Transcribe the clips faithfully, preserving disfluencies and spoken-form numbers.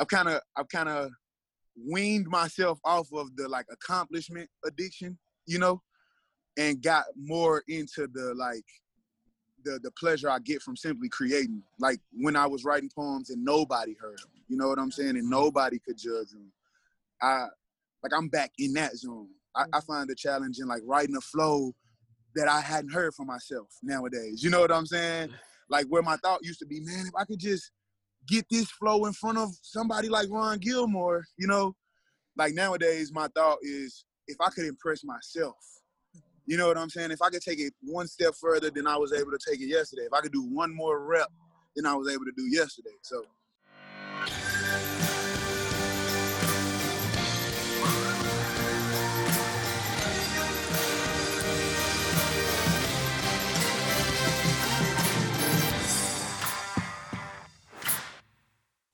I've kind of, I've kind of weaned myself off of the like accomplishment addiction, you know, and got more into the like the the pleasure I get from simply creating. Like when I was writing poems and nobody heard them, you know what I'm saying, and nobody could judge them. I like I'm back in that zone. I, I find the challenge in like writing a flow that I hadn't heard for myself nowadays. You know what I'm saying? Like where my thought used to be, man, if I could just get this flow in front of somebody like Ron Gilmore, you know? Like nowadays, my thought is, if I could impress myself, you know what I'm saying? If I could take it one step further than I was able to take it yesterday, if I could do one more rep than I was able to do yesterday, so.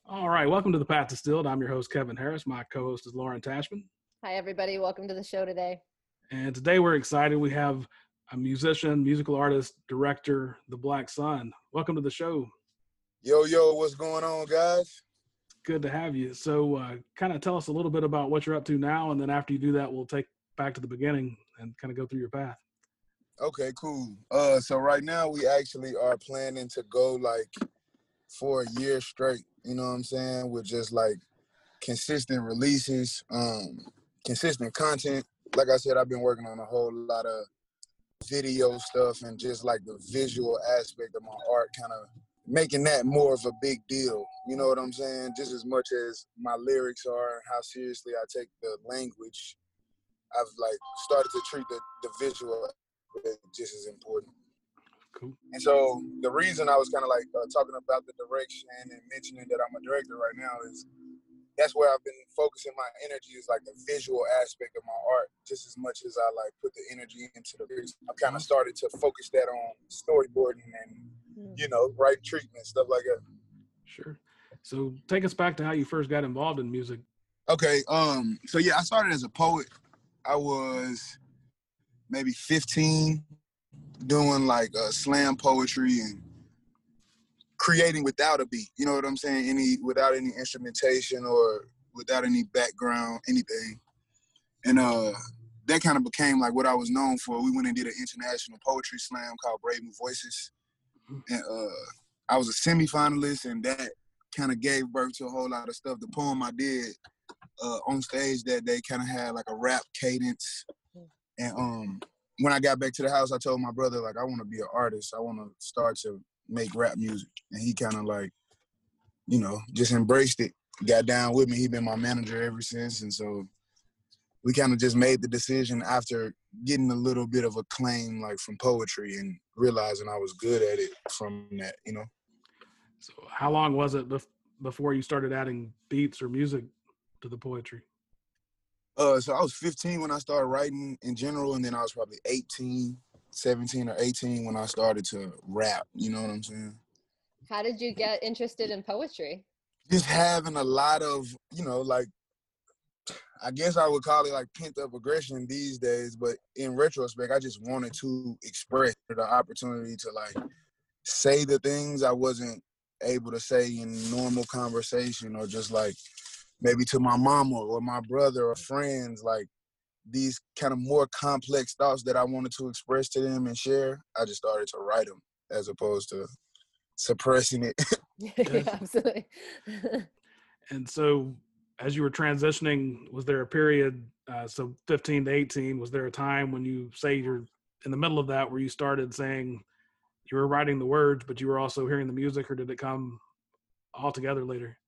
All right, welcome to The Path to Stilled. I'm your host, Kevin Harris. My co-host is Lauren Tashman. Hi, everybody. Welcome to the show today. And today we're excited. We have a musician, musical artist, director, The BlackSon. Welcome to the show. Yo, yo, what's going on, guys? Good to have you. So uh, kind of tell us a little bit about what you're up to now, and then after you do that, we'll take back to the beginning and kind of go through your path. Okay, cool. Uh, so right now we actually are planning to go like for a year straight. You know what I'm saying? With just like consistent releases, um, consistent content. Like I said, I've been working on a whole lot of video stuff and just like the visual aspect of my art, kind of making that more of a big deal. You know what I'm saying? Just as much as my lyrics are, how seriously I take the language, I've like started to treat the, the visual just as important. Cool. And so the reason I was kind of like uh, talking about the direction and mentioning that I'm a director right now is that's where I've been focusing my energy, is like the visual aspect of my art, just as much as I like put the energy into the lyrics. I kind of started to focus that on storyboarding and, yeah. you know, writing treatment, stuff like that. Sure. So take us back to how you first got involved in music. Okay. Um. So yeah, I started as a poet. I was maybe fifteen. Doing like uh, slam poetry and creating without a beat, you know what I'm saying? Any without any instrumentation or without any background, anything. And uh, that kind of became like what I was known for. We went and did an international poetry slam called Brave New Voices. And uh, I was a semifinalist, and that kind of gave birth to a whole lot of stuff. The poem I did uh, on stage that day kind of had like a rap cadence, and um. when I got back to the house, I told my brother, like, I want to be an artist. I want to start to make rap music. And he kind of, like, you know, just embraced it, got down with me. He's been my manager ever since. And so we kind of just made the decision after getting a little bit of acclaim, like, from poetry and realizing I was good at it from that, you know. So how long was it bef- before you started adding beats or music to the poetry? Uh, so I was fifteen when I started writing in general, and then I was probably eighteen, seventeen or eighteen when I started to rap, you know what I'm saying? How did you get interested in poetry? Just having a lot of, you know, like, I guess I would call it like pent-up aggression these days, but in retrospect, I just wanted to express the opportunity to like say the things I wasn't able to say in normal conversation, or just like maybe to my mama or my brother or friends, like these kind of more complex thoughts that I wanted to express to them and share. I just started to write them as opposed to suppressing it. Yeah, absolutely. And so as you were transitioning, was there a period, uh, so fifteen to eighteen, was there a time when you say you're in the middle of that where you started saying you were writing the words, but you were also hearing the music, or did it come all together later?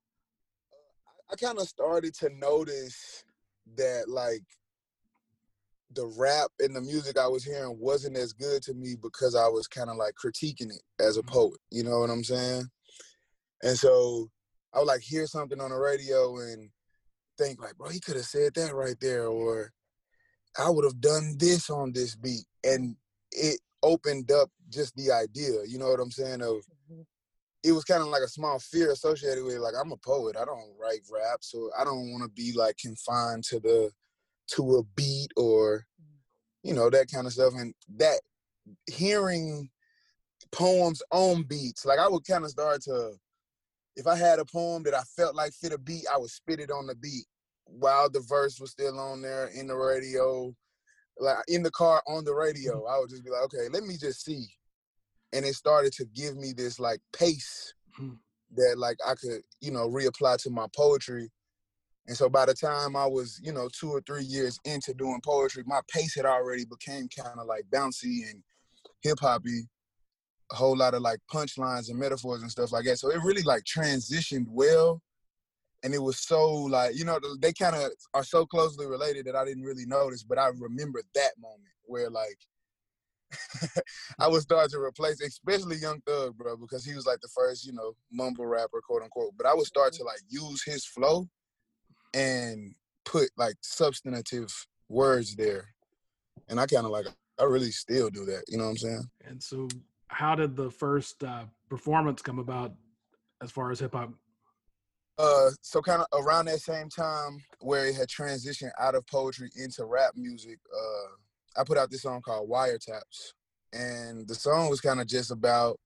I kind of started to notice that like the rap and the music I was hearing wasn't as good to me because I was kind of like critiquing it as a poet, you know what I'm saying? And so I would like hear something on the radio and think like, bro, he could have said that right there, or I would have done this on this beat. And it opened up just the idea, you know what I'm saying, of it was kind of like a small fear associated with it. Like, I'm a poet. I don't write rap, so I don't want to be like confined to the, to a beat or, you know, that kind of stuff. And that hearing poems on beats, like I would kind of start to if I had a poem that I felt like fit a beat, I would spit it on the beat while the verse was still on there in the radio, like in the car on the radio. I would just be like, okay, let me just see. And it started to give me this like pace that like I could, you know, reapply to my poetry. And so by the time I was, you know, two or three years into doing poetry, my pace had already became kind of like bouncy and hip-hoppy, a whole lot of like punchlines and metaphors and stuff like that. So it really like transitioned well. And it was so like, you know, they kind of are so closely related that I didn't really notice, but I remember that moment where like, I would start to replace, especially Young Thug, bro, because he was like the first, you know, mumble rapper, quote unquote. But I would start to like use his flow and put like substantive words there. And I kind of like, I really still do that. You know what I'm saying? And so how did the first uh, performance come about as far as hip hop? Uh, so kind of around that same time where it had transitioned out of poetry into rap music, uh, I put out this song called Wiretaps. And the song was kind of just about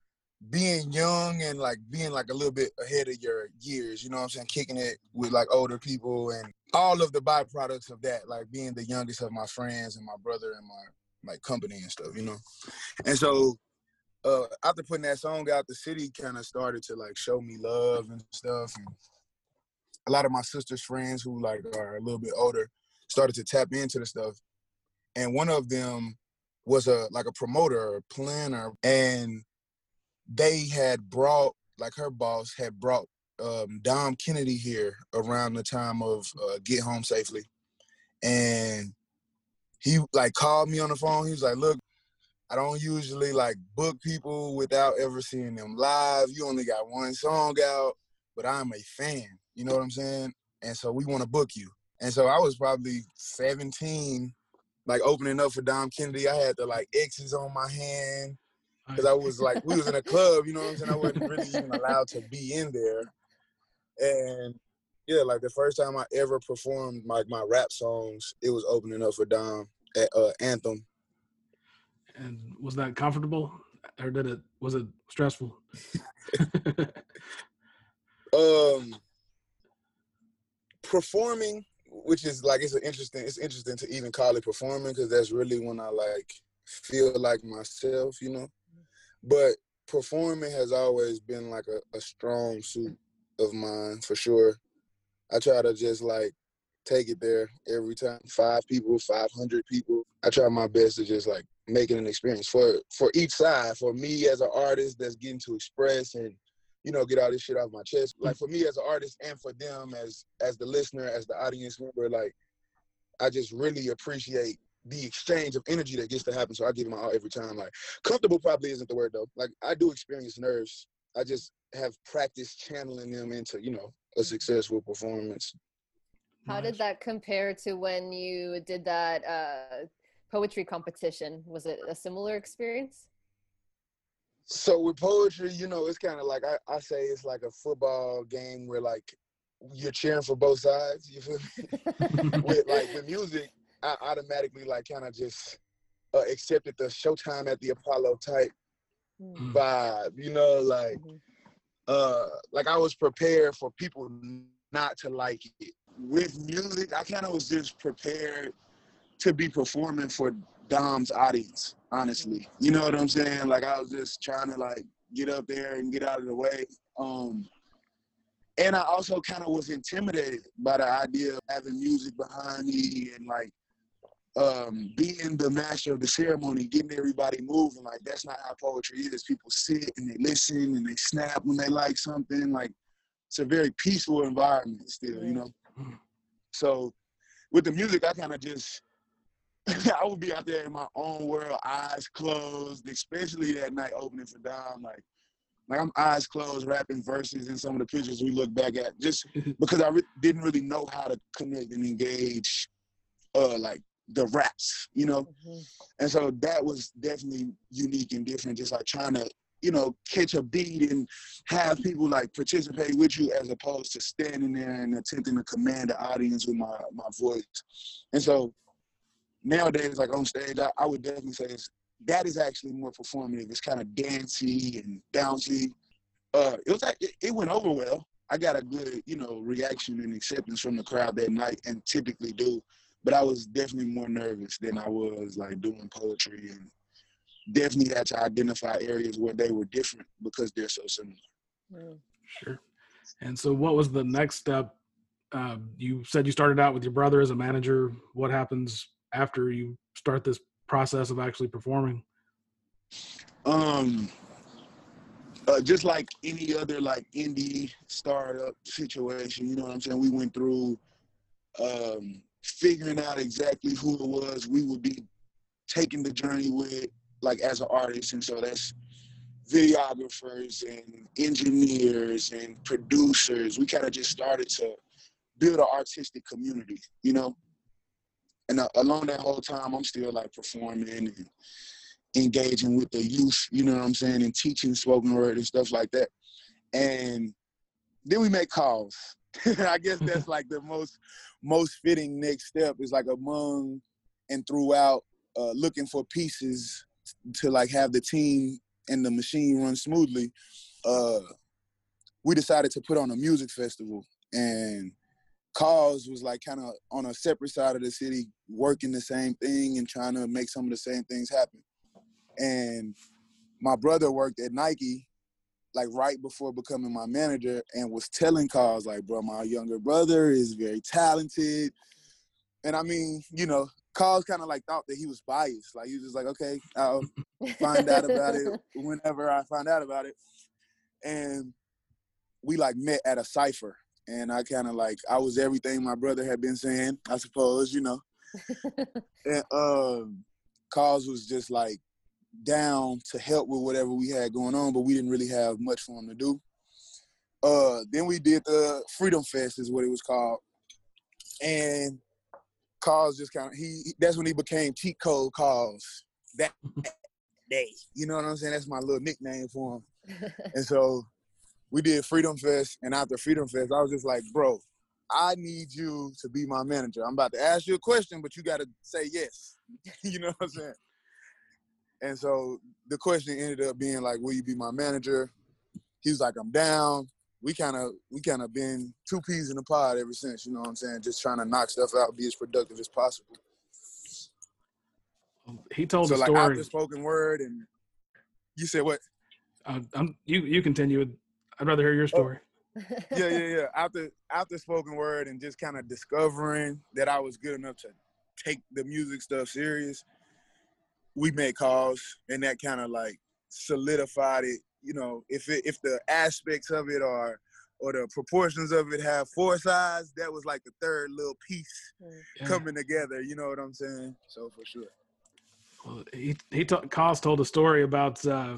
being young and like being like a little bit ahead of your years, you know what I'm saying? Kicking it with like older people and all of the byproducts of that, like being the youngest of my friends and my brother and my, my company and stuff, you know? And so uh, after putting that song out, the city kind of started to like show me love and stuff. And a lot of my sister's friends who like are a little bit older started to tap into the stuff. And one of them was a like a promoter or planner, and they had brought, like her boss had brought um, Dom Kennedy here around the time of uh, Get Home Safely. And he like called me on the phone. He was like, look, I don't usually like book people without ever seeing them live. You only got one song out, but I'm a fan. You know what I'm saying? And so we want to book you. And so I was probably seventeen, like opening up for Dom Kennedy. I had the like X's on my hand. Because I was like, we was in a club, you know what I'm saying? I wasn't really even allowed to be in there. And yeah, like the first time I ever performed like my, my rap songs, it was opening up for Dom at uh, Anthem. And was that comfortable? Or did it, was it stressful? um, performing, which is like, it's an interesting, it's interesting to even call it performing, because that's really when I like feel like myself, you know? But performing has always been like a, a strong suit of mine, for sure. I try to just like take it there every time. Five people, five hundred people. I try my best to just like make it an experience for, for each side. For me as an artist that's getting to express and, you know, get all this shit off my chest. Like for me as an artist and for them as, as the listener, as the audience member, like I just really appreciate the exchange of energy that gets to happen. So I give it my all every time. Like comfortable probably isn't the word though. Like I do experience nerves. I just have practiced channeling them into, you know, a successful performance. How did that compare to when you did that uh, poetry competition? Was it a similar experience? So with poetry, you know, it's kind of like, I, I say it's like a football game where like you're cheering for both sides, you feel me? with, like with music, I automatically like kind of just uh, accepted the Showtime at the Apollo type mm. vibe, you know, like, mm-hmm. uh, like I was prepared for people not to like it. With music, I kind of was just prepared to be performing for Dom's audience, honestly. You know what I'm saying? Like I was just trying to like get up there and get out of the way. Um, and I also kind of was intimidated by the idea of having music behind me and like, um being the master of the ceremony, getting everybody moving. Like that's not how poetry is. People sit and they listen and they snap when they like something. Like it's a very peaceful environment still, you know. So with the music, I kind of just I would be out there in my own world, eyes closed, especially that night opening for Dom. Like like I'm eyes closed rapping verses in some of the pictures we look back at, just because I re- didn't really know how to connect and engage uh like the raps, you know? Mm-hmm. And so that was definitely unique and different, just like trying to, you know, catch a beat and have people like participate with you as opposed to standing there and attempting to command the audience with my, my voice. And so nowadays, like on stage, I, I would definitely say that is actually more performative. It's kind of dancey and bouncy. uh, it was it, it went over well. I got a good, you know, reaction and acceptance from the crowd that night, and typically do. But I was definitely more nervous than I was like doing poetry, and definitely had to identify areas where they were different because they're so similar. Yeah. Sure. And so, what was the next step? Uh, you said you started out with your brother as a manager. What happens after you start this process of actually performing? Um, uh, just like any other like indie startup situation, you know what I'm saying? We went through um, figuring out exactly who it was we would be taking the journey with, like as an artist. And so that's videographers and engineers and producers. We kind of just started to build an artistic community, you know? And uh, along that whole time, I'm still like performing and engaging with the youth, you know what I'm saying? And teaching spoken word and stuff like that. And then we make calls. I guess that's like the most, most fitting next step is like among and throughout uh, looking for pieces to like have the team and the machine run smoothly. Uh, we decided to put on a music festival, and Cause was like kind of on a separate side of the city working the same thing and trying to make some of the same things happen. And my brother worked at Nike like right before becoming my manager, and was telling Cause like, bro, my younger brother is very talented. And I mean, you know, Carls kind of like thought that he was biased. Like he was just like, okay, I'll find out about it whenever I find out about it. And we like met at a cypher, and I kind of like, I was everything my brother had been saying, I suppose, you know. And um, Carls was just like down to help with whatever we had going on, but we didn't really have much for him to do. Uh, then we did the Freedom Fest is what it was called. And Carls just kind of, he, that's when he became Cheat Code Carls that day. You know what I'm saying? That's my little nickname for him. And so we did Freedom Fest, and after Freedom Fest, I was just like, bro, I need you to be my manager. I'm about to ask you a question, but you got to say yes. You know what I'm saying? And so the question ended up being like, will you be my manager? He was like, I'm down. We kind of we kind of been two peas in a pod ever since, you know what I'm saying? Just trying to knock stuff out, be as productive as possible. He told so the like story. So like after spoken word, and you said what? Uh, I'm, you you continue. I'd rather hear your story. Oh. Yeah, yeah, yeah. After after spoken word and just kind of discovering that I was good enough to take the music stuff serious, we made calls, and that kind of like solidified it. You know, if it, if the aspects of it are, or the proportions of it have four sides, that was like the third little piece yeah. coming together. You know what I'm saying? So for sure. Well, he he t- Cause told a story about uh,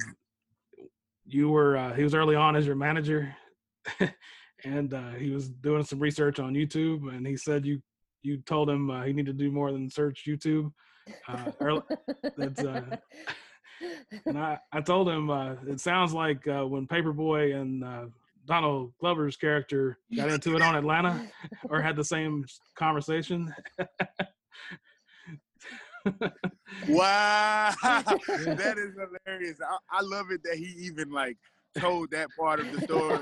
you were uh, he was early on as your manager, and uh, he was doing some research on YouTube, and he said you you told him uh, he needed to do more than search YouTube. Uh, early, that's. Uh, And I, I told him, uh, it sounds like uh, when Paperboy and uh, Donald Glover's character got into it on Atlanta, or had the same conversation. Wow. That is hilarious. I, I love it that he even like told that part of the story.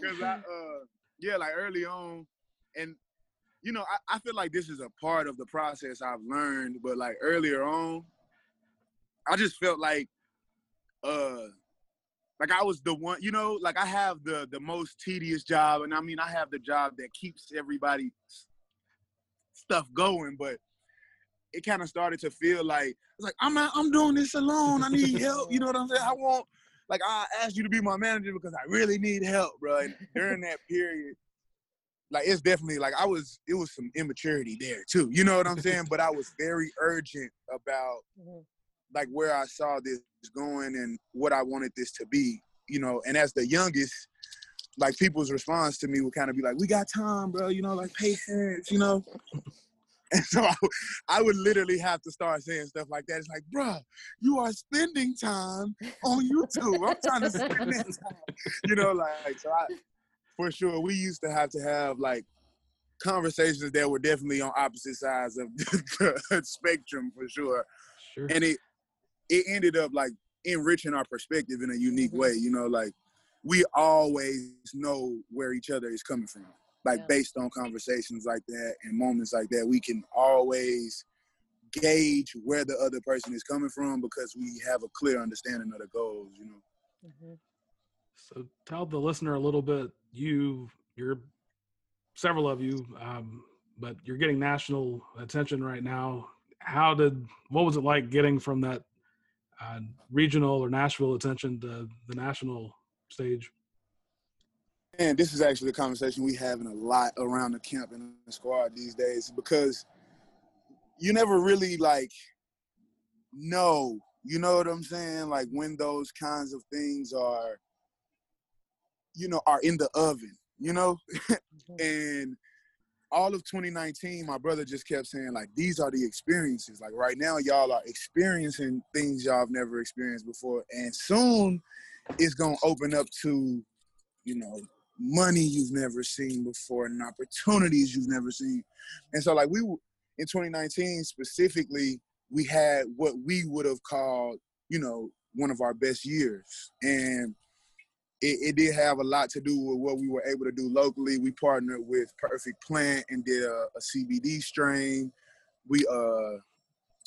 Because I, uh, yeah, like early on, and you know, I, I feel like this is a part of the process I've learned, but like earlier on, I just felt like, uh, like I was the one, you know, like I have the, the most tedious job. And I mean, I have the job that keeps everybody's stuff going, but it kind of started to feel like, it's like, I'm not, I'm doing this alone. I need help. You know what I'm saying? I want, like, I asked you to be my manager because I really need help, bro. And during that period, like, it's definitely, like, I was, it was some immaturity there, too. You know what I'm saying? But I was very urgent about, like, where I saw this going and what I wanted this to be, you know? And as the youngest, like, people's response to me would kind of be like, we got time, bro, you know, like, patience, you know? And so I, I would literally have to start saying stuff like that. It's like, bro, you are spending time on YouTube. I'm trying to spend that time. You know, like, so I... For sure, we used to have to have like conversations that were definitely on opposite sides of the spectrum, for sure. sure. And it it ended up like enriching our perspective in a unique way. You know, like, we always know where each other is coming from. Like, yeah. based on conversations like that and moments like that, we can always gauge where the other person is coming from because we have a clear understanding of the goals, you know. Mm-hmm. So tell the listener a little bit, you, you're, several of you, um, but you're getting national attention right now. How did, what was it like getting from that uh, regional or Nashville attention to the national stage? And this is actually a conversation we having a lot around the camp and the squad these days, because you never really, like, know, you know what I'm saying? Like, when those kinds of things are, you know, are in the oven, you know? And all of twenty nineteen, my brother just kept saying, like, these are the experiences. Like, right now, y'all are experiencing things y'all have never experienced before. And soon, it's going to open up to, you know, money you've never seen before and opportunities you've never seen. And so, like, we in twenty nineteen specifically, we had what we would have called, you know, one of our best years. And it, it did have a lot to do with what we were able to do locally. We partnered with Perfect Plant and did a, a C B D strain. We uh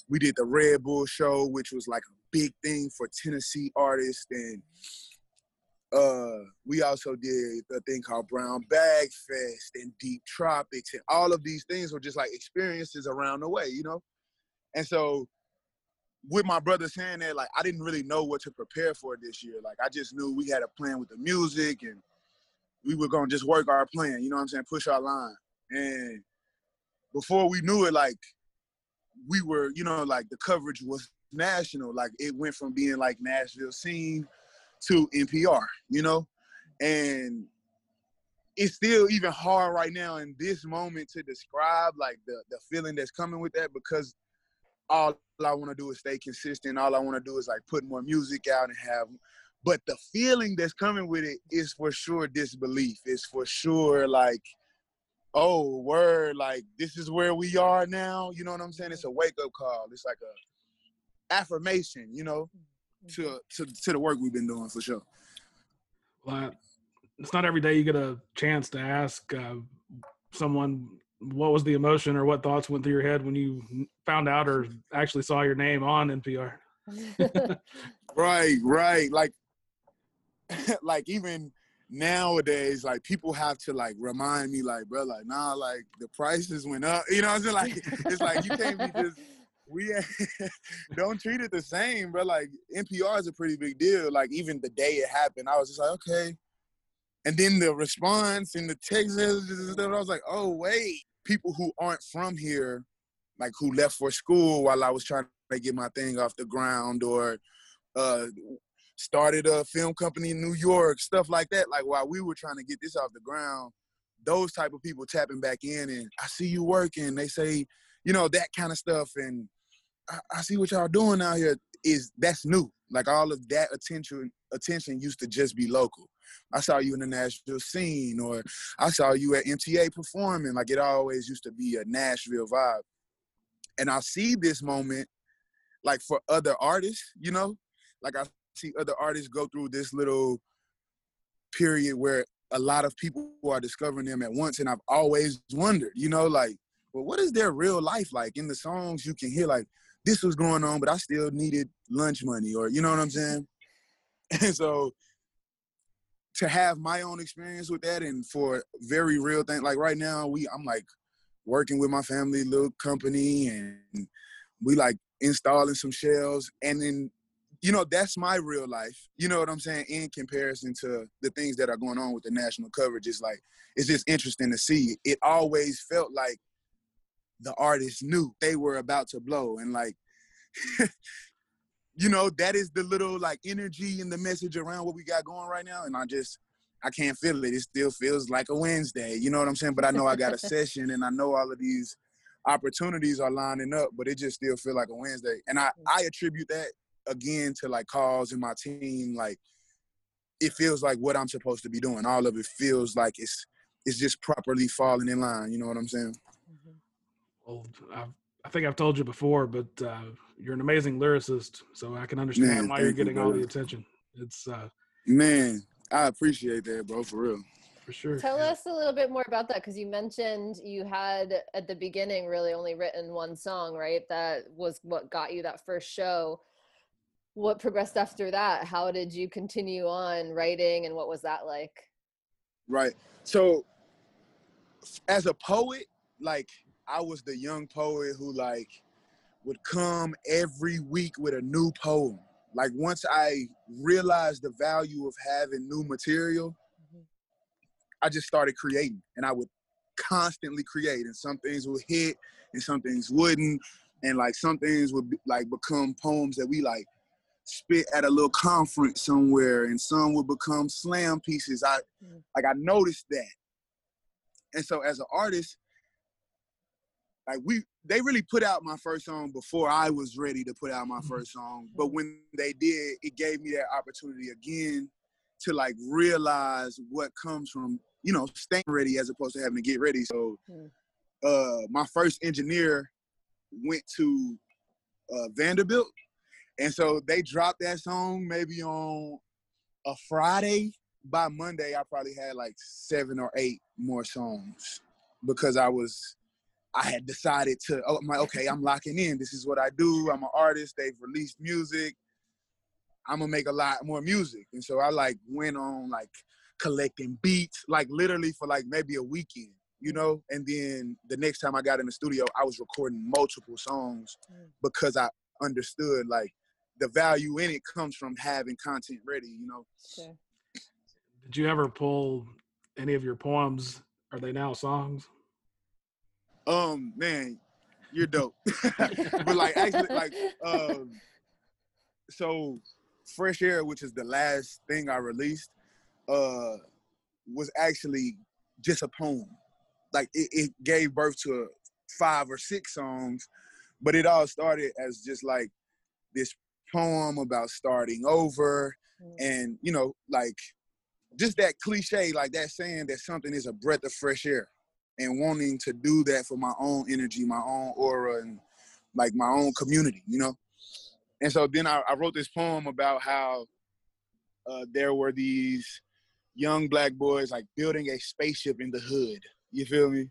we did the Red Bull show, which was like a big thing for Tennessee artists. And Uh, we also did a thing called Brown Bag Fest and Deep Tropics, and all of these things were just like experiences around the way, you know? And so with my brother saying that, like, I didn't really know what to prepare for this year. Like, I just knew we had a plan with the music and we were going to just work our plan, you know what I'm saying? Push our line. And before we knew it, like, we were, you know, like, the coverage was national. Like, it went from being like Nashville Scene to N P R, you know? And it's still even hard right now in this moment to describe, like, the, the feeling that's coming with that, because all I want to do is stay consistent. All I want to do is, like, put more music out and have, but the feeling that's coming with it is for sure disbelief. It's for sure, like, oh, word, like, this is where we are now. You know what I'm saying? It's a wake-up call. It's like a affirmation, you know? To, to to the work we've been doing, for sure. Well, it's not every day you get a chance to ask uh, someone what was the emotion or what thoughts went through your head when you found out or actually saw your name on N P R. Right, right. Like, like even nowadays, like, people have to, like, remind me, like, bro, like, nah, like, the prices went up. You know what I'm saying? Like, it's like, you can't be just... We don't treat it the same, but, like, N P R is a pretty big deal. Like, even the day it happened, I was just like, okay. And then the response and the text messages and stuff, I was like, oh, wait. People who aren't from here, like, who left for school while I was trying to get my thing off the ground, or uh, started a film company in New York, stuff like that. Like, while we were trying to get this off the ground, those type of people tapping back in and, I see you working. They say, you know, that kind of stuff. And I, I see what y'all doing out here is that's new. Like, all of that attention attention used to just be local. I saw you in the Nashville Scene, or I saw you at M T A performing. Like, it always used to be a Nashville vibe. And I see this moment, like, for other artists, you know? Like, I see other artists go through this little period where a lot of people are discovering them at once. And I've always wondered, you know, like, well, what is their real life like? In the songs you can hear, like, this was going on, but I still needed lunch money, or, you know what I'm saying? And so to have my own experience with that, and for very real thing, like, right now, we I'm, like, working with my family, little company, and we, like, installing some shelves. And then, you know, that's my real life. You know what I'm saying? In comparison to the things that are going on with the national coverage, it's, like, it's just interesting to see. It always felt like the artists knew they were about to blow. And, like, you know, that is the little, like, energy and the message around what we got going right now. And I just, I can't feel it. It still feels like a Wednesday. You know what I'm saying? But I know I got a session, and I know all of these opportunities are lining up, but it just still feels like a Wednesday. And I, I attribute that again to, like, Carls and my team. Like, it feels like what I'm supposed to be doing. All of it feels like it's, it's just properly falling in line. You know what I'm saying? Well, I've, I think I've told you before, but uh, you're an amazing lyricist, so I can understand man, why you're getting you, all the attention. It's uh, man, I appreciate that, bro, for real. For sure. Tell yeah. us a little bit more about that, because you mentioned you had at the beginning really only written one song, right? That was what got you that first show. What progressed after that? How did you continue on writing, and what was that like? Right. So as a poet, like I was the young poet who like would come every week with a new poem. Like once I realized the value of having new material, I just started creating, and I would constantly create, and some things would hit and some things wouldn't. And like some things would be, like become poems that we like spit at a little conference somewhere, and some would become slam pieces. I mm. like I noticed that. And so as an artist, like we, they really put out my first song before I was ready to put out my mm. first song. But when they did, it gave me that opportunity again to like realize what comes from, you know, staying ready as opposed to having to get ready. So uh, my first engineer went to uh, Vanderbilt. And so they dropped that song maybe on a Friday. By Monday, I probably had like seven or eight more songs because I was, I had decided to, oh, I'm like, okay, I'm locking in. This is what I do. I'm an artist. They've released music. I'm gonna make a lot more music. And so I like went on like collecting beats, like literally for like maybe a weekend, you know? And then the next time I got in the studio, I was recording multiple songs because I understood like the value in it comes from having content ready, you know? Sure. Did you ever pull any of your poems? Are they now songs? Um, man, you're dope. But like, actually, like, um, so, Fresh Air, which is the last thing I released, uh, was actually just a poem. Like it, it gave birth to five or six songs, but it all started as just like this poem about starting over and, you know, like just that cliche, like that saying that something is a breath of fresh air, and wanting to do that for my own energy, my own aura, and like my own community, you know? And so then I, I wrote this poem about how uh, there were these young black boys like building a spaceship in the hood. You feel me?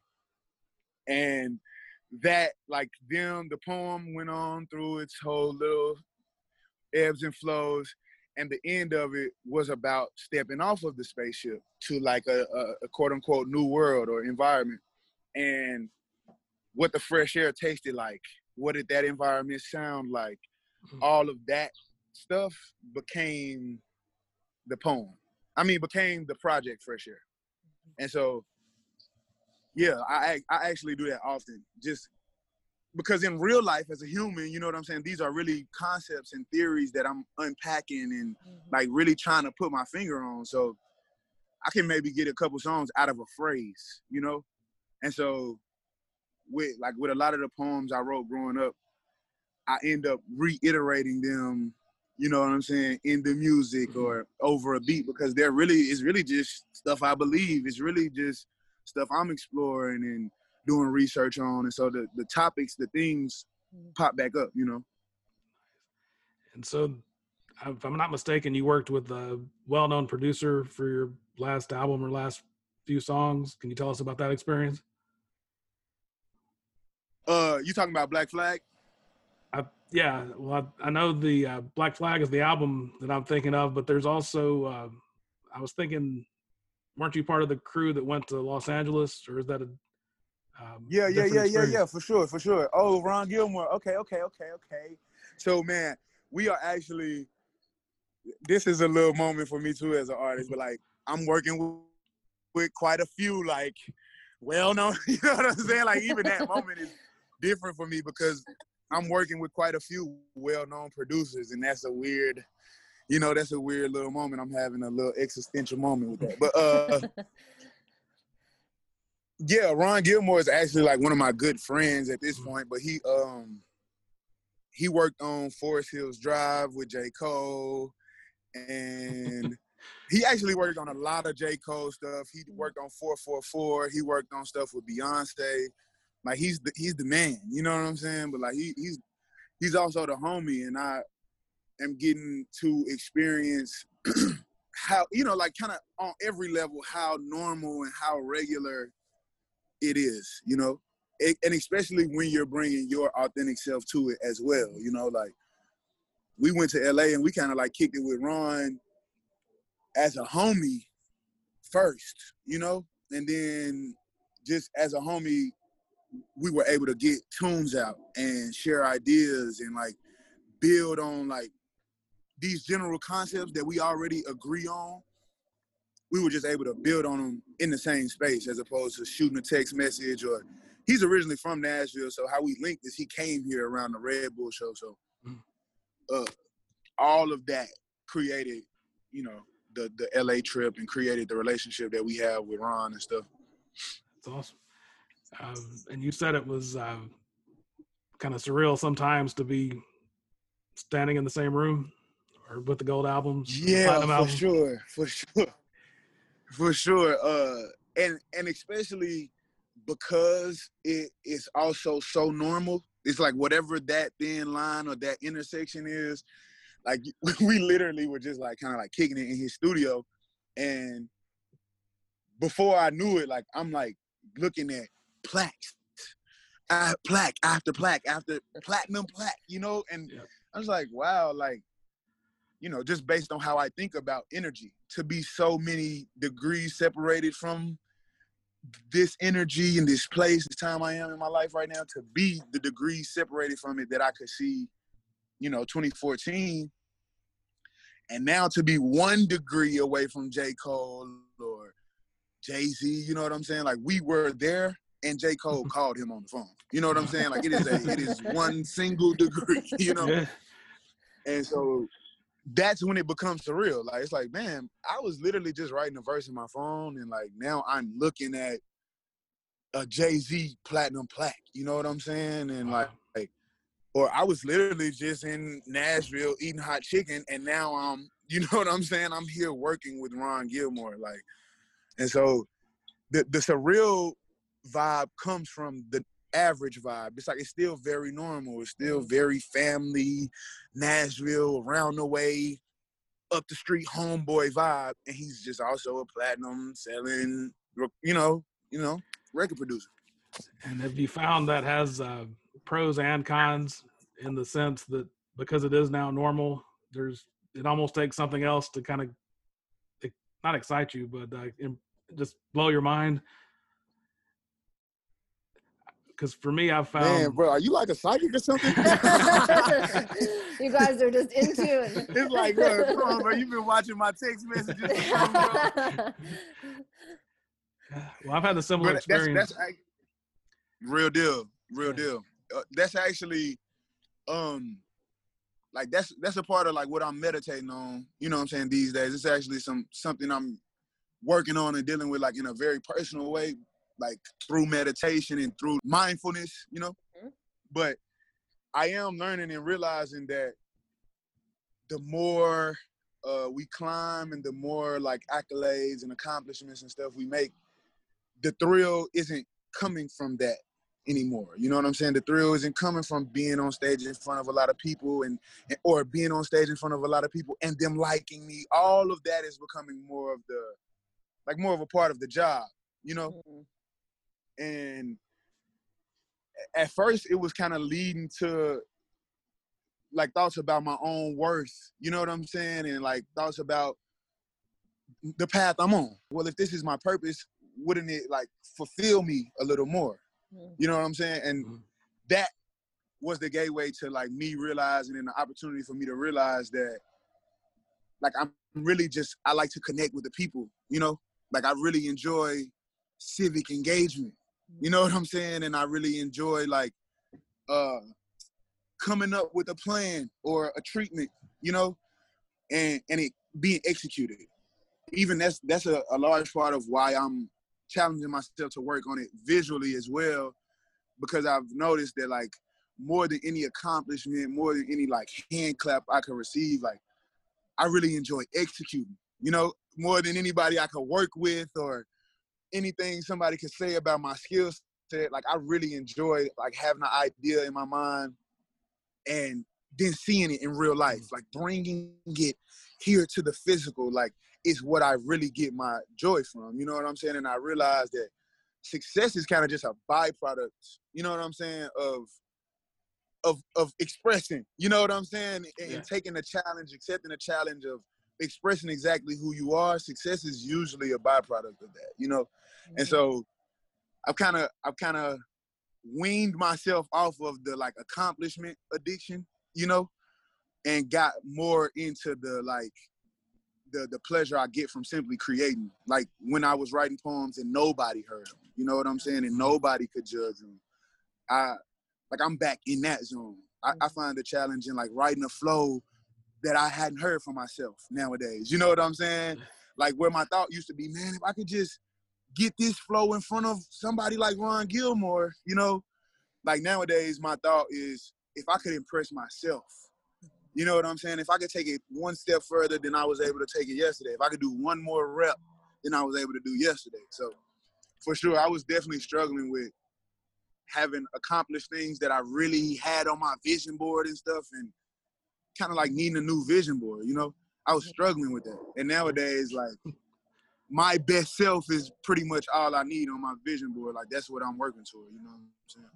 And that like them, the poem went on through its whole little ebbs and flows. And the end of it was about stepping off of the spaceship to like a, a, a quote unquote new world or environment. And what the fresh air tasted like, what did that environment sound like? All of that stuff became the poem. I mean, became the project Fresh Air. And so, yeah, I I actually do that often, just because in real life as a human, you know what I'm saying? These are really concepts and theories that I'm unpacking and mm-hmm. like really trying to put my finger on. So I can maybe get a couple songs out of a phrase, you know? And so with like with a lot of the poems I wrote growing up, I end up reiterating them, you know what I'm saying, in the music or over a beat, because they're really, it's really just stuff I believe. It's really just stuff I'm exploring and doing research on. And so the, the topics, the things pop back up, you know. And so if I'm not mistaken, you worked with a well-known producer for your last album or last few songs. Can you tell us about that experience? Uh, you talking about Black Flag? I, yeah, well, I, I know the uh, Black Flag is the album that I'm thinking of, but there's also, uh, I was thinking, weren't you part of the crew that went to Los Angeles, or is that a um, Yeah, yeah, yeah, yeah, yeah, for sure, for sure. Oh, Ron Gilmore, okay, okay, okay, okay. So, man, we are actually, this is a little moment for me, too, as an artist, but, like, I'm working with, with quite a few, like, well-known, you know what I'm saying? Like, even that moment is different for me because I'm working with quite a few well-known producers, and that's a weird, you know, that's a weird little moment. I'm having a little existential moment with that. But, uh, yeah, Ron Gilmore is actually, like, one of my good friends at this point, but he um, he worked on Forest Hills Drive with J. Cole, and he actually worked on a lot of J. Cole stuff. He worked on four four four. He worked on stuff with Beyonce. Like he's the, he's the man, you know what I'm saying? But like he he's he's also the homie, and I am getting to experience how, you know, like kind of on every level, how normal and how regular it is, you know? It, and especially when you're bringing your authentic self to it as well, you know? Like, we went to L A and we kind of like kicked it with Ron as a homie first, you know? And then just as a homie, we were able to get tunes out and share ideas and like build on like these general concepts that we already agree on. We were just able to build on them in the same space as opposed to shooting a text message. Or he's originally from Nashville, so how we linked is he came here around the Red Bull show. So uh, all of that created, you know, the, the L A trip and created the relationship that we have with Ron and stuff. That's awesome. Um, and you said it was uh, kind of surreal sometimes to be standing in the same room or with the gold albums. Yeah, for album. sure, for sure, for sure. Uh, and and especially because it is also so normal. It's like whatever that thin line or that intersection is, like we literally were just like kind of like kicking it in his studio. And before I knew it, like I'm like looking at plaques, I, plaque after plaque after platinum plaque, you know? And yeah. I was like, wow, like, you know, just based on how I think about energy, to be so many degrees separated from this energy and this place, this time I am in my life right now, to be the degrees separated from it that I could see, you know, twenty fourteen. And now to be one degree away from J. Cole or Jay-Z, you know what I'm saying? Like, we were there. And J. Cole called him on the phone. You know what I'm saying? Like, it is a, it is one single degree, you know? Yeah. And so that's when it becomes surreal. Like, it's like, man, I was literally just writing a verse in my phone, and, like, now I'm looking at a Jay-Z platinum plaque. You know what I'm saying? And, wow. like, like, or I was literally just in Nashville eating hot chicken, and now I'm, you know what I'm saying? I'm here working with Ron Gilmore. Like, and so the, the surreal vibe comes from the average vibe. It's like, it's still very normal. It's still very family, Nashville, around the way, up the street, homeboy vibe. And he's just also a platinum selling, you know, you know, record producer. And have you found that has uh, pros and cons, in the sense that because it is now normal, there's, it almost takes something else to kind of, not excite you, but uh, just blow your mind? Because for me, I've found... Man, bro, are you like a psychic or something? You guys are just into it. It's like, bro, come on, bro. You've been watching my text messages. Well, I've had a similar bro, experience. That's, that's, I, real deal. Real yeah. deal. Uh, that's actually... um, like, that's that's a part of, like, what I'm meditating on, you know what I'm saying, these days. It's actually some something I'm working on and dealing with, like, in a very personal way, like through meditation and through mindfulness, you know? Mm-hmm. But I am learning and realizing that the more uh, we climb and the more like accolades and accomplishments and stuff we make, the thrill isn't coming from that anymore. You know what I'm saying? The thrill isn't coming from being on stage in front of a lot of people and, and or being on stage in front of a lot of people and them liking me. All of that is becoming more of the, like more of a part of the job, you know? Mm-hmm. And at first it was kind of leading to like thoughts about my own worth, you know what I'm saying? And like thoughts about the path I'm on. Well, if this is my purpose, wouldn't it like fulfill me a little more? You know what I'm saying? And mm-hmm. that was the gateway to like me realizing, and the opportunity for me to realize that like I'm really just, I like to connect with the people, you know? Like I really enjoy civic engagement, you know what I'm saying? And I really enjoy like uh, coming up with a plan or a treatment, you know, and and it being executed. Even that's, that's a, a large part of why I'm challenging myself to work on it visually as well, because I've noticed that like more than any accomplishment, more than any like hand clap I could receive, like I really enjoy executing, you know, more than anybody I could work with or anything somebody could say about my skill set. Like I really enjoy like having an idea in my mind and then seeing it in real life, like bringing it here to the physical, like it's what I really get my joy from. You know what I'm saying? And I realized that success is kind of just a byproduct, you know what I'm saying, of of of expressing, you know what I'm saying? And, yeah. and taking the challenge, accepting the challenge of expressing exactly who you are. Success is usually a byproduct of that, you know? Mm-hmm. And so I've kind of, I've kind of weaned myself off of the like accomplishment addiction, you know, and got more into the like the the pleasure I get from simply creating. Like when I was writing poems and nobody heard them, you know what I'm saying, and nobody could judge them. I like I'm back in that zone. I, I find the challenge in like writing a flow that I hadn't heard for myself nowadays. You know what I'm saying? Like where my thought used to be, man, if I could just get this flow in front of somebody like Ron Gilmore, you know, like nowadays my thought is if I could impress myself, you know what I'm saying? If I could take it one step further than I was able to take it yesterday, if I could do one more rep than I was able to do yesterday. So for sure, I was definitely struggling with having accomplished things that I really had on my vision board and stuff, and kind of like needing a new vision board, you know? I was struggling with that. And nowadays, like, my best self is pretty much all I need on my vision board. Like, that's what I'm working toward, you know what I'm saying?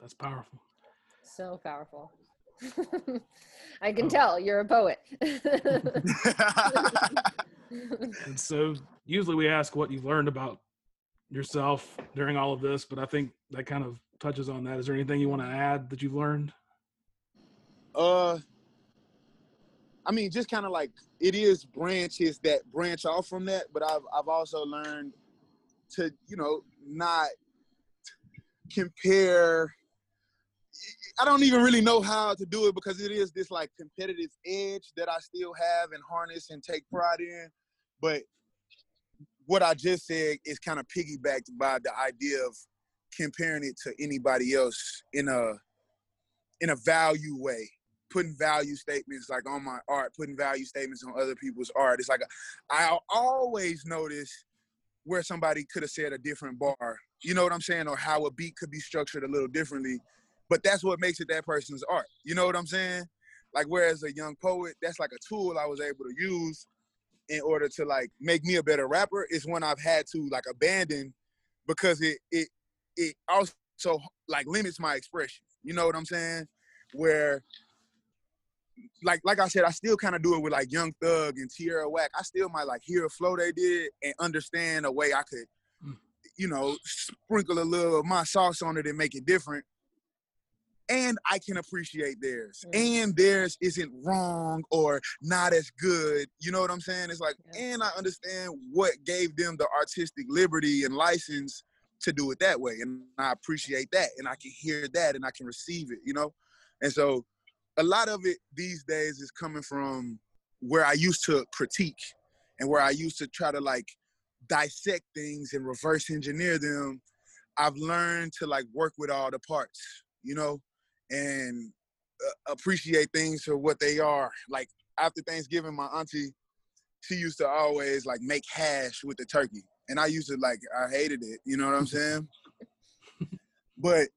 That's powerful. So powerful. I can oh. tell you're a poet. And so usually we ask what you've learned about yourself during all of this, but I think that kind of touches on that. Is there anything you want to add that you've learned? Uh, I mean, just kind of like it is branches that branch off from that, but I've I've also learned to, you know, not compare. I don't even really know how to do it because it is this like competitive edge that I still have and harness and take pride in. But what I just said is kind of piggybacked by the idea of comparing it to anybody else in a in a value way, putting value statements like on my art, putting value statements on other people's art. It's like a, I always notice where somebody could have said a different bar, you know what I'm saying, or how a beat could be structured a little differently. But that's what makes it that person's art. You know what I'm saying? Like, whereas a young poet, that's like a tool I was able to use in order to like make me a better rapper. It's one I've had to like abandon because it it it also like limits my expression. You know what I'm saying? Where like like I said, I still kind of do it with like Young Thug and Tierra Whack. I still might like hear a flow they did and understand a way I could, you know, sprinkle a little of my sauce on it and make it different. And I can appreciate theirs. Mm. And theirs isn't wrong or not as good. You know what I'm saying? It's like, yeah. And I understand what gave them the artistic liberty and license to do it that way. And I appreciate that. And I can hear that and I can receive it, you know? And so a lot of it these days is coming from where I used to critique and where I used to try to like dissect things and reverse engineer them. I've learned to like work with all the parts, you know? And uh, appreciate things for what they are. Like after Thanksgiving, my auntie, she used to always like make hash with the turkey. And I used to like, I hated it, you know what I'm saying? But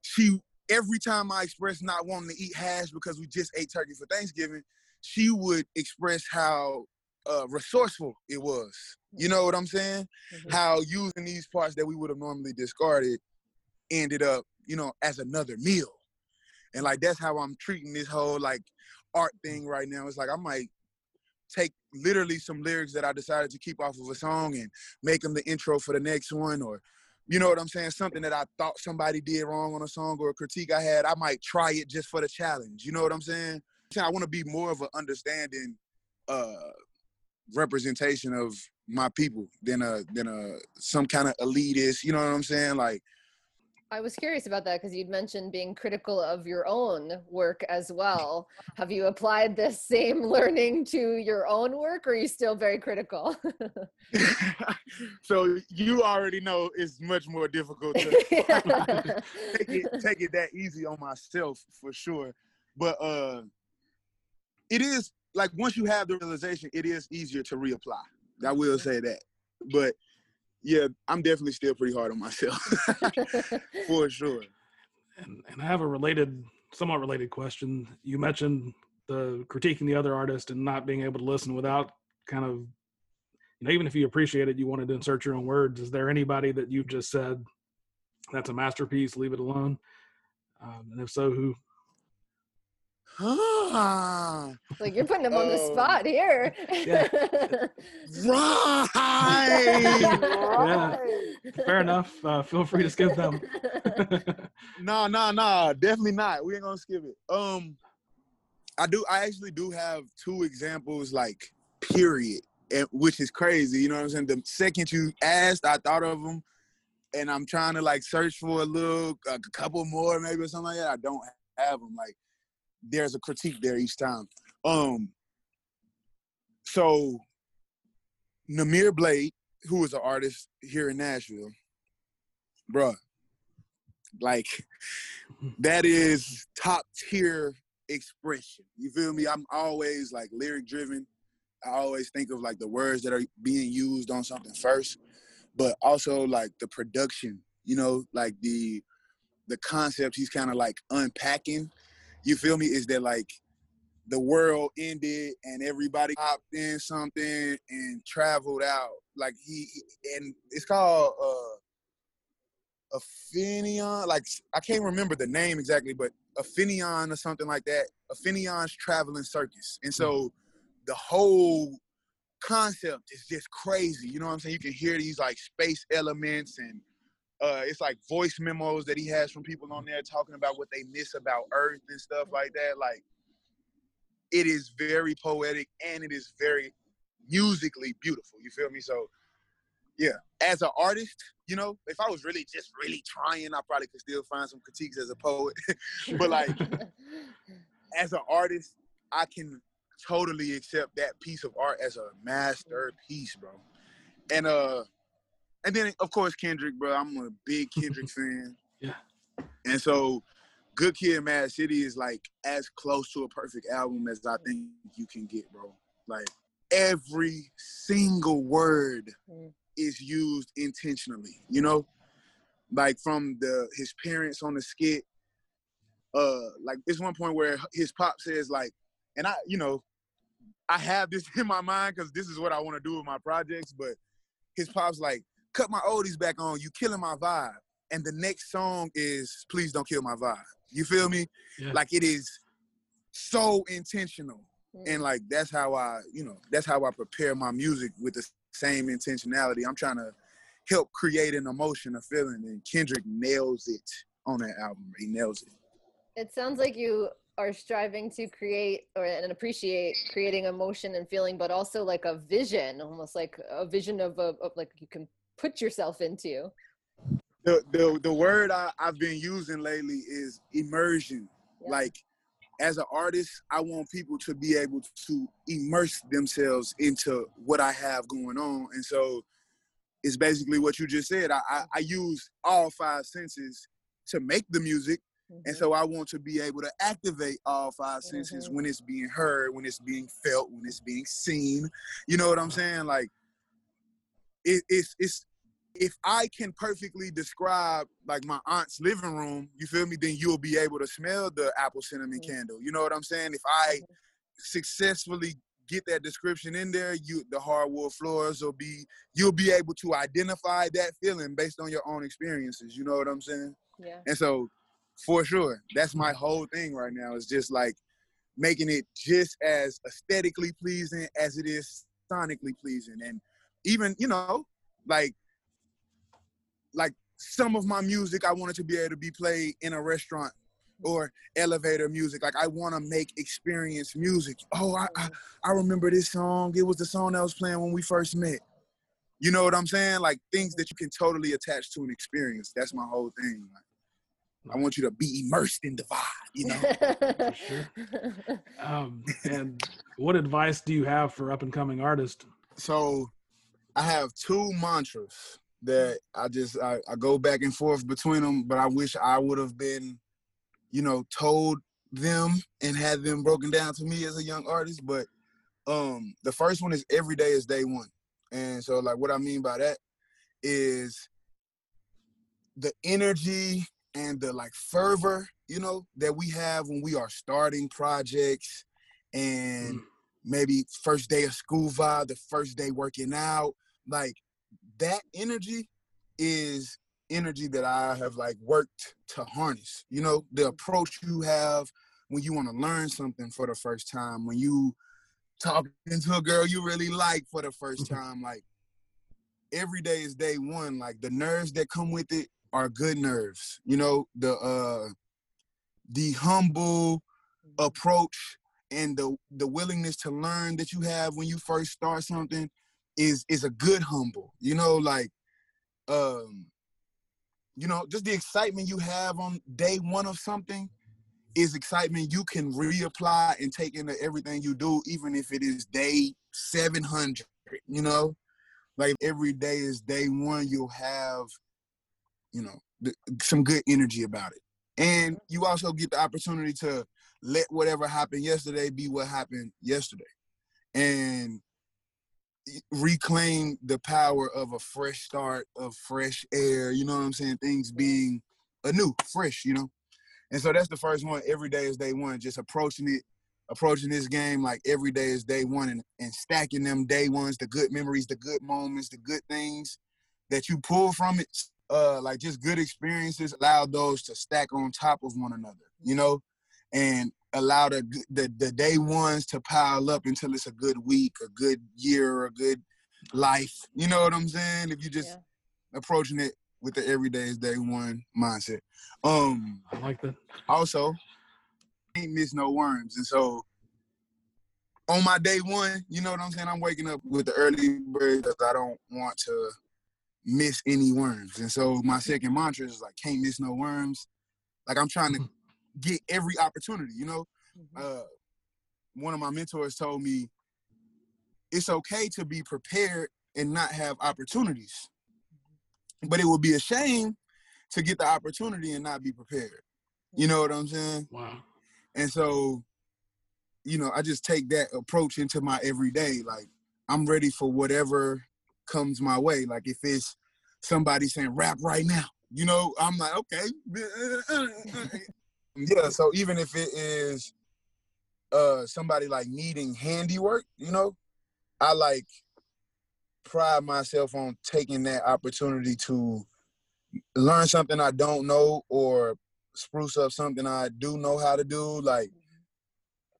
she, every time I expressed not wanting to eat hash because we just ate turkey for Thanksgiving, she would express how uh, resourceful it was. You know what I'm saying? Mm-hmm. How using these parts that we would have normally discarded ended up, you know, as another meal. And like, that's how I'm treating this whole like art thing right now. It's like, I might take literally some lyrics that I decided to keep off of a song and make them the intro for the next one. Or, you know what I'm saying? Something that I thought somebody did wrong on a song or a critique I had, I might try it just for the challenge. You know what I'm saying? I want to be more of an understanding uh, representation of my people than a, than a, some kind of elitist, you know what I'm saying? Like, I was curious about that because you'd mentioned being critical of your own work as well. Have you applied this same learning to your own work, or are you still very critical? So you already know it's much more difficult to yeah. take, it, take it that easy on myself for sure. But uh, it is like once you have the realization, it is easier to reapply. I will say that. But yeah, I'm definitely still pretty hard on myself, for sure. And, and I have a related somewhat related question. You mentioned the critiquing the other artist and not being able to listen without kind of, you know, even if you appreciate it, you wanted to insert your own words. Is there anybody that you've just said, that's a masterpiece, leave it alone? Um, and if so, who? Like, you're putting them on the spot here. Yeah. Right. Yeah. Fair enough. Uh, feel free to skip them. No, no, no. Definitely not. We ain't gonna skip it. Um, I do. I actually do have two examples, like, period, and, which is crazy. You know what I'm saying? The second you asked, I thought of them, and I'm trying to like search for a little, a couple more maybe or something like that. I don't have them. Like, there's a critique there each time. Um, so Namir Blade, who is an artist here in Nashville, bruh, like, that is top tier expression. You feel me? I'm always like lyric driven. I always think of like the words that are being used on something first, but also like the production, you know, like the, the concept he's kind of like unpacking. You feel me? Is that like the world ended and everybody hopped in something and traveled out? Like he, and it's called uh, Affinion. Like, I can't remember the name exactly, but Affinion or something like that. Affinion's Traveling Circus. And so the whole concept is just crazy. You know what I'm saying? You can hear these like space elements and Uh, it's like voice memos that he has from people on there talking about what they miss about Earth and stuff like that. Like, it is very poetic and it is very musically beautiful. You feel me? So, yeah, as an artist, you know, if I was really just really trying, I probably could still find some critiques as a poet. But like, as an artist, I can totally accept that piece of art as a masterpiece, bro. And, uh, And then, of course, Kendrick, bro. I'm a big Kendrick fan. Yeah. And so Good Kid, Mad City is, like, as close to a perfect album as I think you can get, bro. Like, every single word is used intentionally, you know? Like, from the his parents on the skit. Uh, like, there's one point where his pop says, like, and I, you know, I have this in my mind because this is what I want to do with my projects, but his pop's like, cut my oldies back on, you killing my vibe. And the next song is Please Don't Kill My Vibe. You feel me? Yeah. Like, it is so intentional. Yeah. And like, that's how I, you know, that's how I prepare my music with the same intentionality. I'm trying to help create an emotion, a feeling, and Kendrick nails it on that album. He nails it. It sounds like you are striving to create or and appreciate creating emotion and feeling, but also like a vision, almost like a vision of, a, of like you can put yourself into. The the, the word I, I've been using lately is immersion. Yeah. Like, as an artist, I want people to be able to immerse themselves into what I have going on. And so it's basically what you just said. I, I, I use all five senses to make the music. Mm-hmm. And so I want to be able to activate all five senses mm-hmm. when it's being heard, when it's being felt, when it's being seen. You know what I'm saying? Like, It, it's, it's, if I can perfectly describe like my aunt's living room, you feel me, then you'll be able to smell the apple cinnamon mm-hmm. candle. You know what I'm saying? If I successfully get that description in there, you, the hardwood floors will be, you'll be able to identify that feeling based on your own experiences. You know what I'm saying? Yeah. And so for sure, that's my whole thing right now, is just like making it just as aesthetically pleasing as it is sonically pleasing. And even, you know, like, like some of my music, I wanted to be able to be played in a restaurant or elevator music. Like, I want to make experience music. Oh, I, I, I remember this song. It was the song that was playing when we first met. You know what I'm saying? Like, things that you can totally attach to an experience. That's my whole thing. Like, I want you to be immersed in the vibe, you know? For sure. Um, and what advice do you have for up-and-coming artists? So, I have two mantras that I just, I, I go back and forth between them, but I wish I would have been, you know, told them and had them broken down to me as a young artist. But um, the first one is every day is day one. And so like what I mean by that is the energy and the like fervor, you know, that we have when we are starting projects and mm. maybe first day of school vibe, the first day working out, like that energy is energy that I have like worked to harness, you know, the approach you have when you want to learn something for the first time, when you talking to a girl you really like for the first time, like every day is day one. Like the nerves that come with it are good nerves, you know, the uh the humble approach and the the willingness to learn that you have when you first start something is is a good humble, you know, like um you know, just the excitement you have on day one of something is excitement you can reapply and take into everything you do, even if it is day seven hundred, you know? Like, every day is day one, you'll have, you know, th- some good energy about it. And you also get the opportunity to let whatever happened yesterday be what happened yesterday and reclaim the power of a fresh start, of fresh air, you know what I'm saying? Things being anew, fresh, you know? And so that's the first one. Every day is day one. Just approaching it, approaching this game like every day is day one, and, and stacking them day ones, the good memories, the good moments, the good things that you pull from it, uh, like just good experiences, allow those to stack on top of one another, you know, and allow the the, the day ones to pile up until it's a good week, a good year, a good life. You know what I'm saying? If you just yeah. approaching it with the every day is day one mindset. Um, I like that. Also, ain't miss no worms. And so on my day one, you know what I'm saying? I'm waking up with the early bird because I don't want to miss any worms. And so my second mantra is like, can't miss no worms. Like I'm trying to get every opportunity, you know? Uh, one of my mentors told me, it's okay to be prepared and not have opportunities. But it would be a shame to get the opportunity and not be prepared. You know what I'm saying? Wow. And so, you know, I just take that approach into my everyday. Like, I'm ready for whatever comes my way. Like, if it's somebody saying, rap right now, you know, I'm like, okay. Yeah, so even if it is uh, somebody, like, needing handiwork, you know, I, like, pride myself on taking that opportunity to learn something I don't know or spruce up something I do know how to do. Like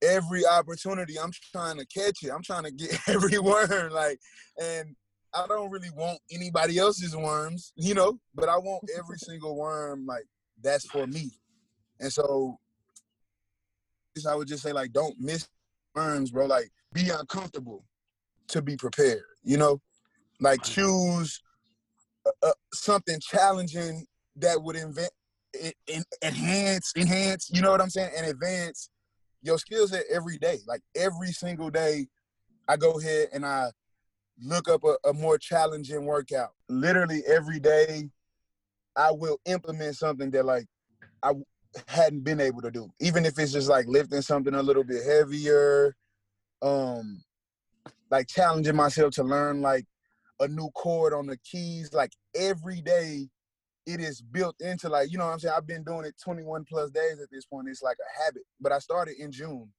every opportunity, I'm trying to catch it. I'm trying to get every worm. Like, and I don't really want anybody else's worms, you know, but I want every single worm. Like that's for me. And so I would just say like, don't miss worms, bro. Like be uncomfortable to be prepared, you know? Like choose uh, something challenging that would invent, it, in, enhance, enhance, you know what I'm saying? And advance your skill set every day. Like every single day I go ahead and I look up a, a more challenging workout. Literally every day I will implement something that like I hadn't been able to do. Even if it's just like lifting something a little bit heavier, um, like challenging myself to learn like a new chord on the keys. Like every day it is built into like, you know what I'm saying? I've been doing it twenty-one plus days at this point. It's like a habit, but I started in June,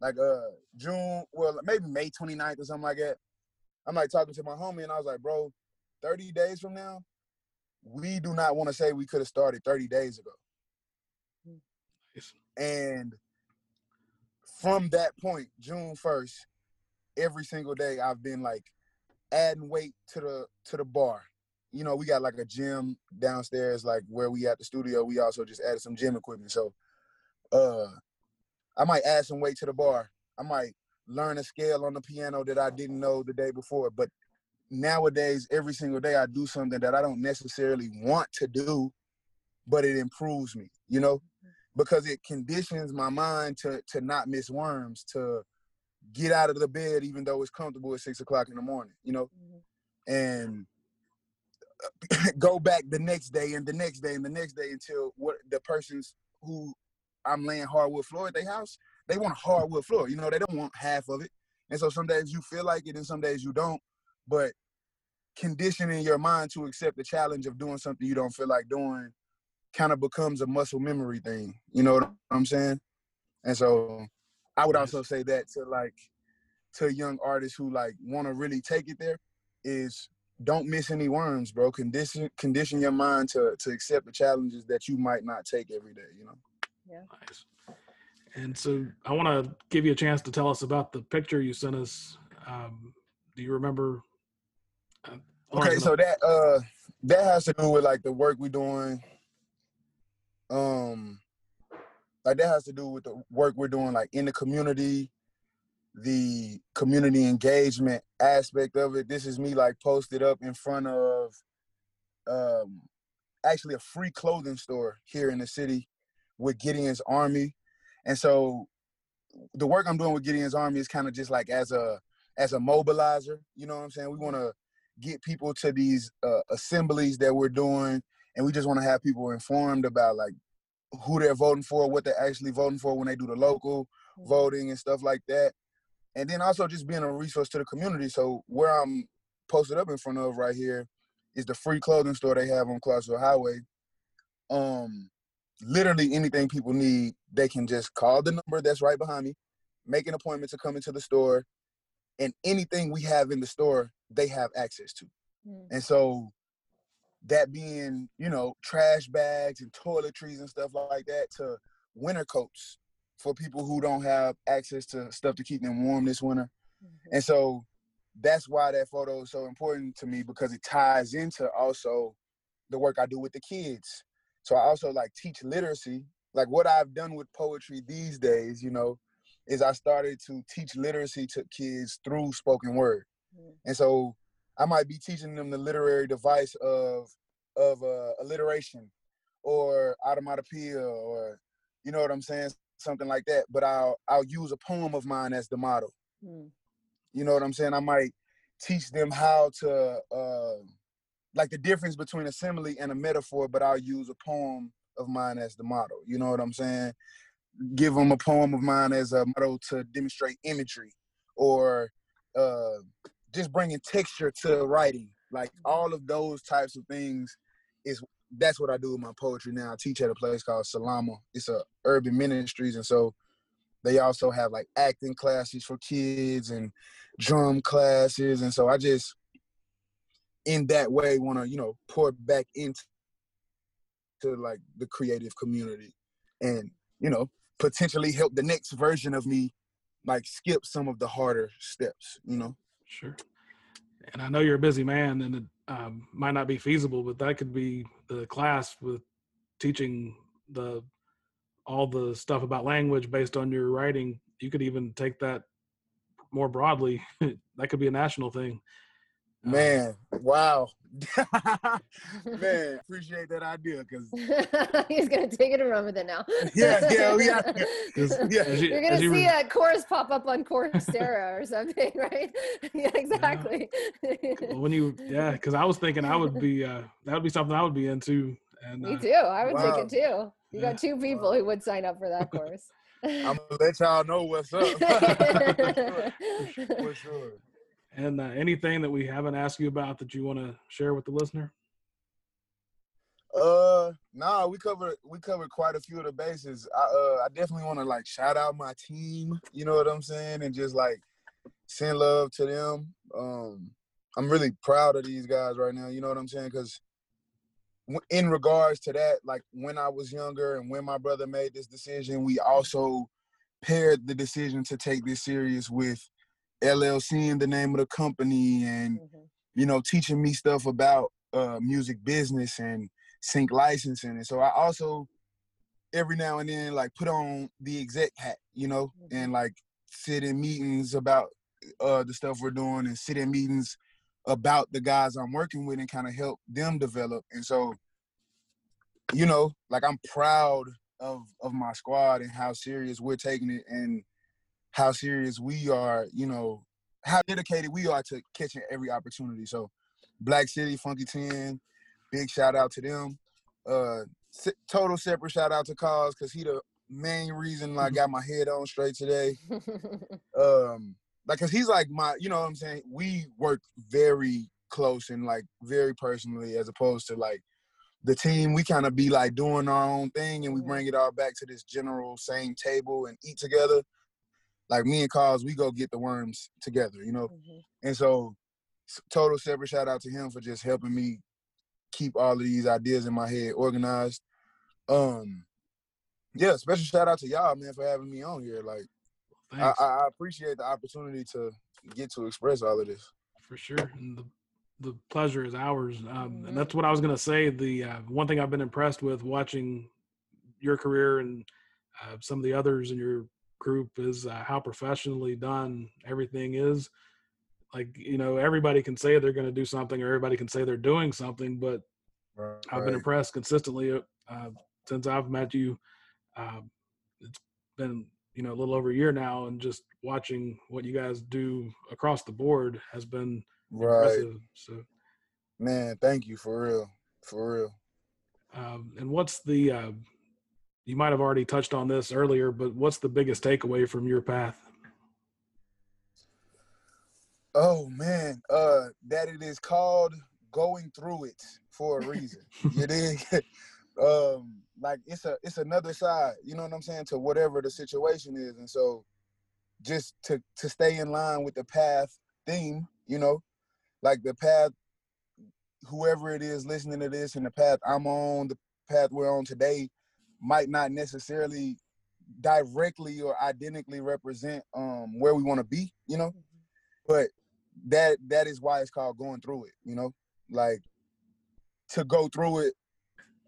like uh June, well, maybe May twenty-ninth or something like that. I'm like talking to my homie and I was like, bro, thirty days from now, we do not want to say we could have started thirty days ago. Nice. And from that point, June first, every single day I've been like adding weight to the to the bar. You know, we got like a gym downstairs, like where we at the studio. We also just added some gym equipment. So uh, I might add some weight to the bar. I might learn a scale on the piano that I didn't know the day before. But nowadays, every single day I do something that I don't necessarily want to do, but it improves me, you know, because it conditions my mind to to not miss worms, to get out of the bed, even though it's comfortable at six o'clock in the morning, you know, mm-hmm. and go back the next day and the next day and the next day until what the persons who I'm laying hardwood floor at their house, they want a hardwood floor, you know, they don't want half of it. And so some days you feel like it and some days you don't, but conditioning your mind to accept the challenge of doing something you don't feel like doing kind of becomes a muscle memory thing. You know what I'm saying? And so I would also say that to like, to young artists who like want to really take it there is don't miss any worms, bro. Condition condition your mind to to accept the challenges that you might not take every day, you know? Yeah. Nice. And so I want to give you a chance to tell us about the picture you sent us. Um, do you remember? Uh, okay, so that uh, that has to do with like the work we're doing. Um, like that has to do with the work we're doing like in the community, the community engagement aspect of it. This is me like posted up in front of um, actually a free clothing store here in the city with Gideon's Army. And so the work I'm doing with Gideon's Army is kind of just like as a as a mobilizer, you know what I'm saying? We want to get people to these uh, assemblies that we're doing, and we just want to have people informed about like who they're voting for, what they're actually voting for when they do the local mm-hmm. voting and stuff like that. And then also just being a resource to the community. So where I'm posted up in front of right here is the free clothing store they have on Clarksville Highway. Um, literally anything people need, they can just call the number that's right behind me, make an appointment to come into the store, and anything we have in the store, they have access to. Mm. And so that being, you know, trash bags and toiletries and stuff like that to winter coats for people who don't have access to stuff to keep them warm this winter. Mm-hmm. And so that's why that photo is so important to me, because it ties into also the work I do with the kids. So I also like teach literacy. Like what I've done with poetry these days, you know, is I started to teach literacy to kids through spoken word. Mm-hmm. And so I might be teaching them the literary device of of uh, alliteration or automatopoeia or, you know what I'm saying, something like that. But I'll, I'll use a poem of mine as the model. Mm-hmm. You know what I'm saying? I might teach them how to... Uh, like the difference between assembly and a metaphor, but I'll use a poem of mine as the model. You know what I'm saying? Give them a poem of mine as a model to demonstrate imagery or uh, just bringing texture to writing. Like all of those types of things is, that's what I do with my poetry now. I teach at a place called Salama. It's a urban ministries. And so they also have like acting classes for kids and drum classes. And so I just, in that way, want to, you know, pour back into to like the creative community and, you know, potentially help the next version of me, like skip some of the harder steps, you know? Sure. And I know you're a busy man and it um, might not be feasible, but that could be the class with teaching the, all the stuff about language based on your writing. You could even take that more broadly. That could be a national thing. Man, wow. Man, appreciate that idea. Cause he's going to take it and run with it now. yeah, yeah, yeah. yeah. You, You're going to you see were... a chorus pop up on Coursera or something, right? Yeah, exactly. Yeah. Well, when you, yeah, because I was thinking I would be, uh, that would be something I would be into. And, uh, Me too. I would wow. take it too. You yeah. got two people wow. who would sign up for that course. I'm going to let y'all know what's up. For sure. For sure. And uh, anything that we haven't asked you about that you want to share with the listener? Uh, nah, we covered we covered quite a few of the bases. I uh, I definitely want to like shout out my team. You know what I'm saying, and just like send love to them. Um, I'm really proud of these guys right now. You know what I'm saying, because in regards to that, like when I was younger and when my brother made this decision, we also paired the decision to take this serious with L L C in the name of the company and, mm-hmm. you know, teaching me stuff about uh, music business and sync licensing. And so I also, every now and then, like put on the exec hat, you know, mm-hmm. and like sit in meetings about uh, the stuff we're doing and sit in meetings about the guys I'm working with and kind of help them develop. And so, you know, like I'm proud of, of my squad and how serious we're taking it and how serious we are, you know, how dedicated we are to catching every opportunity. So Black City, Funky ten, big shout out to them. Uh, total separate shout out to Cause, because he the main reason I got my head on straight today. Um, like, because he's like my, you know what I'm saying? We work very close and like very personally as opposed to like the team, we kind of be like doing our own thing, and we bring it all back to this general same table and eat together. Like me and Cause, we go get the worms together, you know? Mm-hmm. And so total separate shout out to him for just helping me keep all of these ideas in my head organized. Um, yeah, special shout out to y'all, man, for having me on here. Like, I, I appreciate the opportunity to get to express all of this. For sure. And the, the pleasure is ours. Um, and that's what I was going to say. The uh, one thing I've been impressed with watching your career and uh, some of the others in your group is uh, how professionally done everything is. Like, you know, everybody can say they're going to do something, or everybody can say they're doing something, but right. I've been impressed consistently uh, since I've met you. Uh, it's been, you know, a little over a year now, and just watching what you guys do across the board has been right. impressive. So, man, thank you for real, for real. Um, and what's the, uh, you might have already touched on this earlier, but what's the biggest takeaway from your path? Oh, man, uh, that it is called going through it for a reason. You dig? Um, like it's a it's another side, you know what I'm saying, to whatever the situation is. And so just to to stay in line with the path theme, you know, like the path, whoever it is listening to this, and the path I'm on, the path we're on today might not necessarily directly or identically represent um where we want to be, you know, but that that is why it's called going through it, you know, like to go through it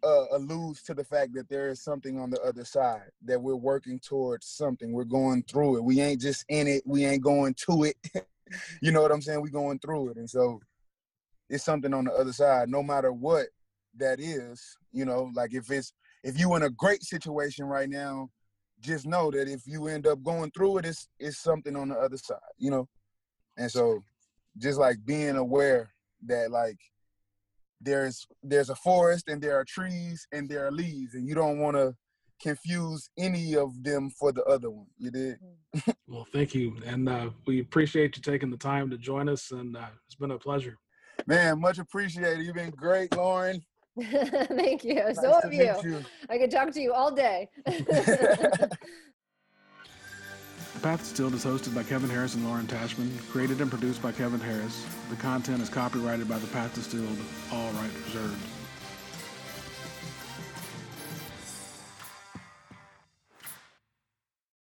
Uh, alludes to the fact that there is something on the other side, that we're working towards something. We're going through it. We ain't just in it. We ain't going to it. You know what I'm saying? We're going through it. And so it's something on the other side, no matter what that is, you know, like if it's, if you in a great situation right now, just know that if you end up going through it, it's, it's something on the other side, you know? And so just like being aware that like, There's there's a forest, and there are trees, and there are leaves, and you don't want to confuse any of them for the other one. You did? Well, thank you, and uh, we appreciate you taking the time to join us, and uh, it's been a pleasure. Man, much appreciated. You've been great, Lauren. Thank you. Nice so of you. you. I could talk to you all day. The Path to Stilled is hosted by Kevin Harris and Lauren Tashman, created and produced by Kevin Harris. The content is copyrighted by The Path to Stilled, all rights reserved.